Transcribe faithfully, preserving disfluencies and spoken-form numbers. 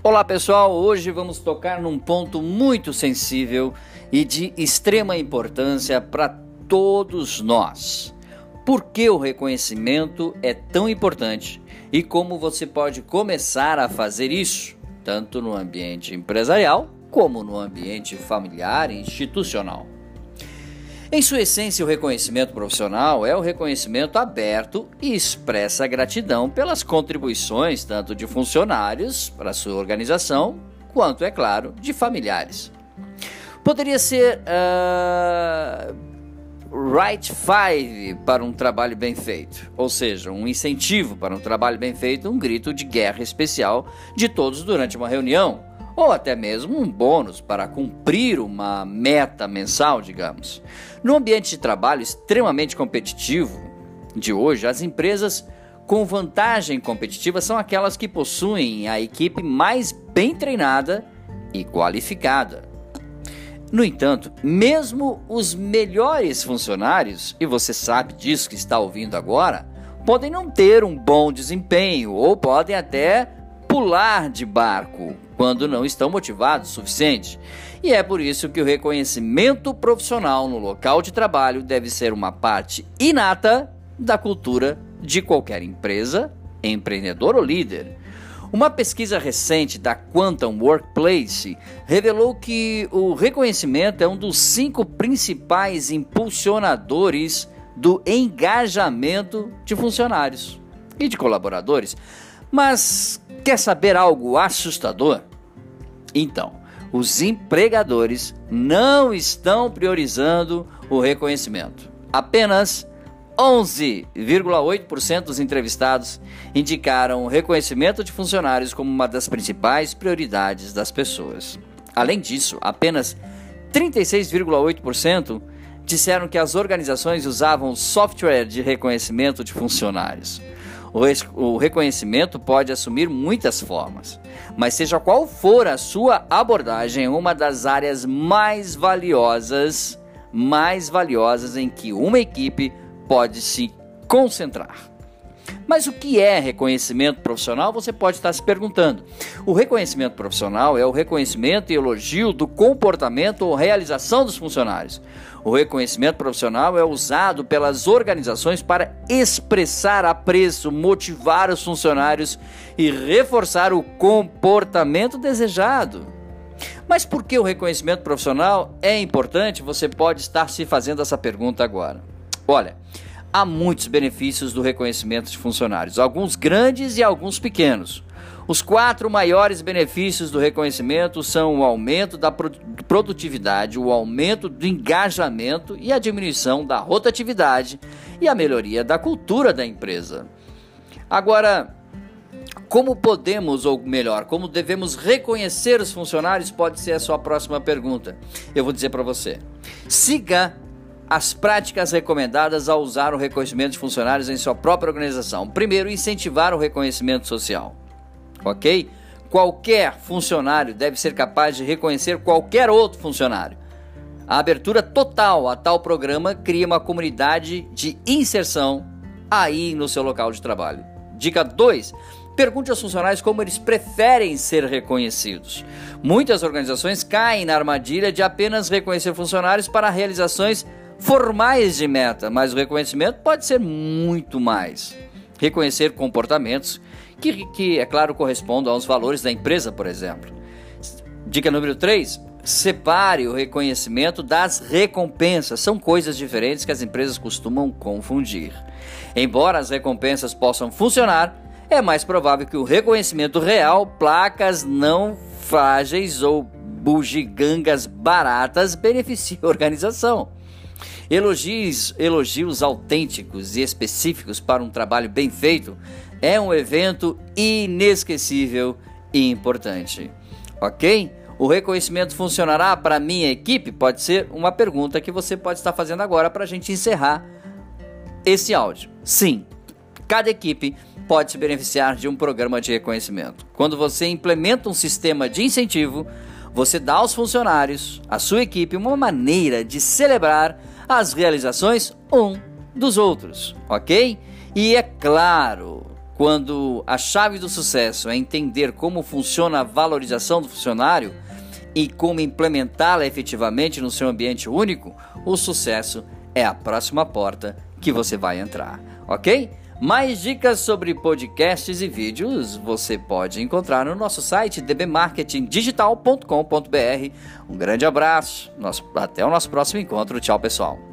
Olá pessoal, hoje vamos tocar num ponto muito sensível e de extrema importância para todos nós. Por que o reconhecimento é tão importante e como você pode começar a fazer isso, tanto no ambiente empresarial como no ambiente familiar e institucional. Em sua essência, o reconhecimento profissional é o reconhecimento aberto e expressa gratidão pelas contribuições tanto de funcionários para a sua organização, quanto, é claro, de familiares. Poderia ser uh, right five para um trabalho bem feito, ou seja, um incentivo para um trabalho bem feito, um grito de guerra especial de todos durante uma reunião, ou até mesmo um bônus para cumprir uma meta mensal, digamos. No ambiente de trabalho extremamente competitivo de hoje, as empresas com vantagem competitiva são aquelas que possuem a equipe mais bem treinada e qualificada. No entanto, mesmo os melhores funcionários, e você sabe disso que está ouvindo agora, podem não ter um bom desempenho ou podem até pular de barco quando não estão motivados o suficiente. E é por isso que o reconhecimento profissional no local de trabalho deve ser uma parte inata da cultura de qualquer empresa, empreendedor ou líder. Uma pesquisa recente da Quantum Workplace revelou que o reconhecimento é um dos cinco principais impulsionadores do engajamento de funcionários e de colaboradores. Mas quer saber algo assustador? Então, os empregadores não estão priorizando o reconhecimento. Apenas onze vírgula oito por cento dos entrevistados indicaram o reconhecimento de funcionários como uma das principais prioridades das pessoas. Além disso, apenas trinta e seis vírgula oito por cento disseram que as organizações usavam software de reconhecimento de funcionários. O reconhecimento pode assumir muitas formas, mas seja qual for a sua abordagem, uma das áreas mais valiosas, mais valiosas em que uma equipe pode se concentrar. Mas o que é reconhecimento profissional? Você pode estar se perguntando. O reconhecimento profissional é o reconhecimento e elogio do comportamento ou realização dos funcionários. O reconhecimento profissional é usado pelas organizações para expressar apreço, motivar os funcionários e reforçar o comportamento desejado. Mas por que o reconhecimento profissional é importante? Você pode estar se fazendo essa pergunta agora. Olha, há muitos benefícios do reconhecimento de funcionários, alguns grandes e alguns pequenos. Os quatro maiores benefícios do reconhecimento são o aumento da produtividade, o aumento do engajamento e a diminuição da rotatividade e a melhoria da cultura da empresa. Agora, como podemos, ou melhor, como devemos reconhecer os funcionários pode ser a sua próxima pergunta. Eu vou dizer para você, siga as práticas recomendadas ao usar o reconhecimento de funcionários em sua própria organização. Primeiro, incentivar o reconhecimento social, ok? Qualquer funcionário deve ser capaz de reconhecer qualquer outro funcionário. A abertura total a tal programa cria uma comunidade de inserção aí no seu local de trabalho. Dica dois. Pergunte aos funcionários como eles preferem ser reconhecidos. Muitas organizações caem na armadilha de apenas reconhecer funcionários para realizações formais de meta, mas o reconhecimento pode ser muito mais. Reconhecer comportamentos que, que é claro, correspondam aos valores da empresa, por exemplo. Dica número três, separe o reconhecimento das recompensas. São coisas diferentes que as empresas costumam confundir. Embora as recompensas possam funcionar, é mais provável que o reconhecimento real, placas não frágeis ou bugigangas baratas, beneficie a organização. Elogios, elogios autênticos e específicos para um trabalho bem feito é um evento inesquecível e importante, ok? O reconhecimento funcionará para minha equipe? Pode ser uma pergunta que você pode estar fazendo agora para a gente encerrar esse áudio. Sim, cada equipe pode se beneficiar de um programa de reconhecimento. Quando você implementa um sistema de incentivo, você dá aos funcionários, à sua equipe, uma maneira de celebrar as realizações um dos outros, ok? E é claro, Quando a chave do sucesso é entender como funciona a valorização do funcionário e como implementá-la efetivamente no seu ambiente único, o sucesso é a próxima porta que você vai entrar, ok? Mais dicas sobre podcasts e vídeos você pode encontrar no nosso site d b marketing digital ponto com ponto b r. Um grande abraço, nosso, até o nosso próximo encontro. Tchau, pessoal.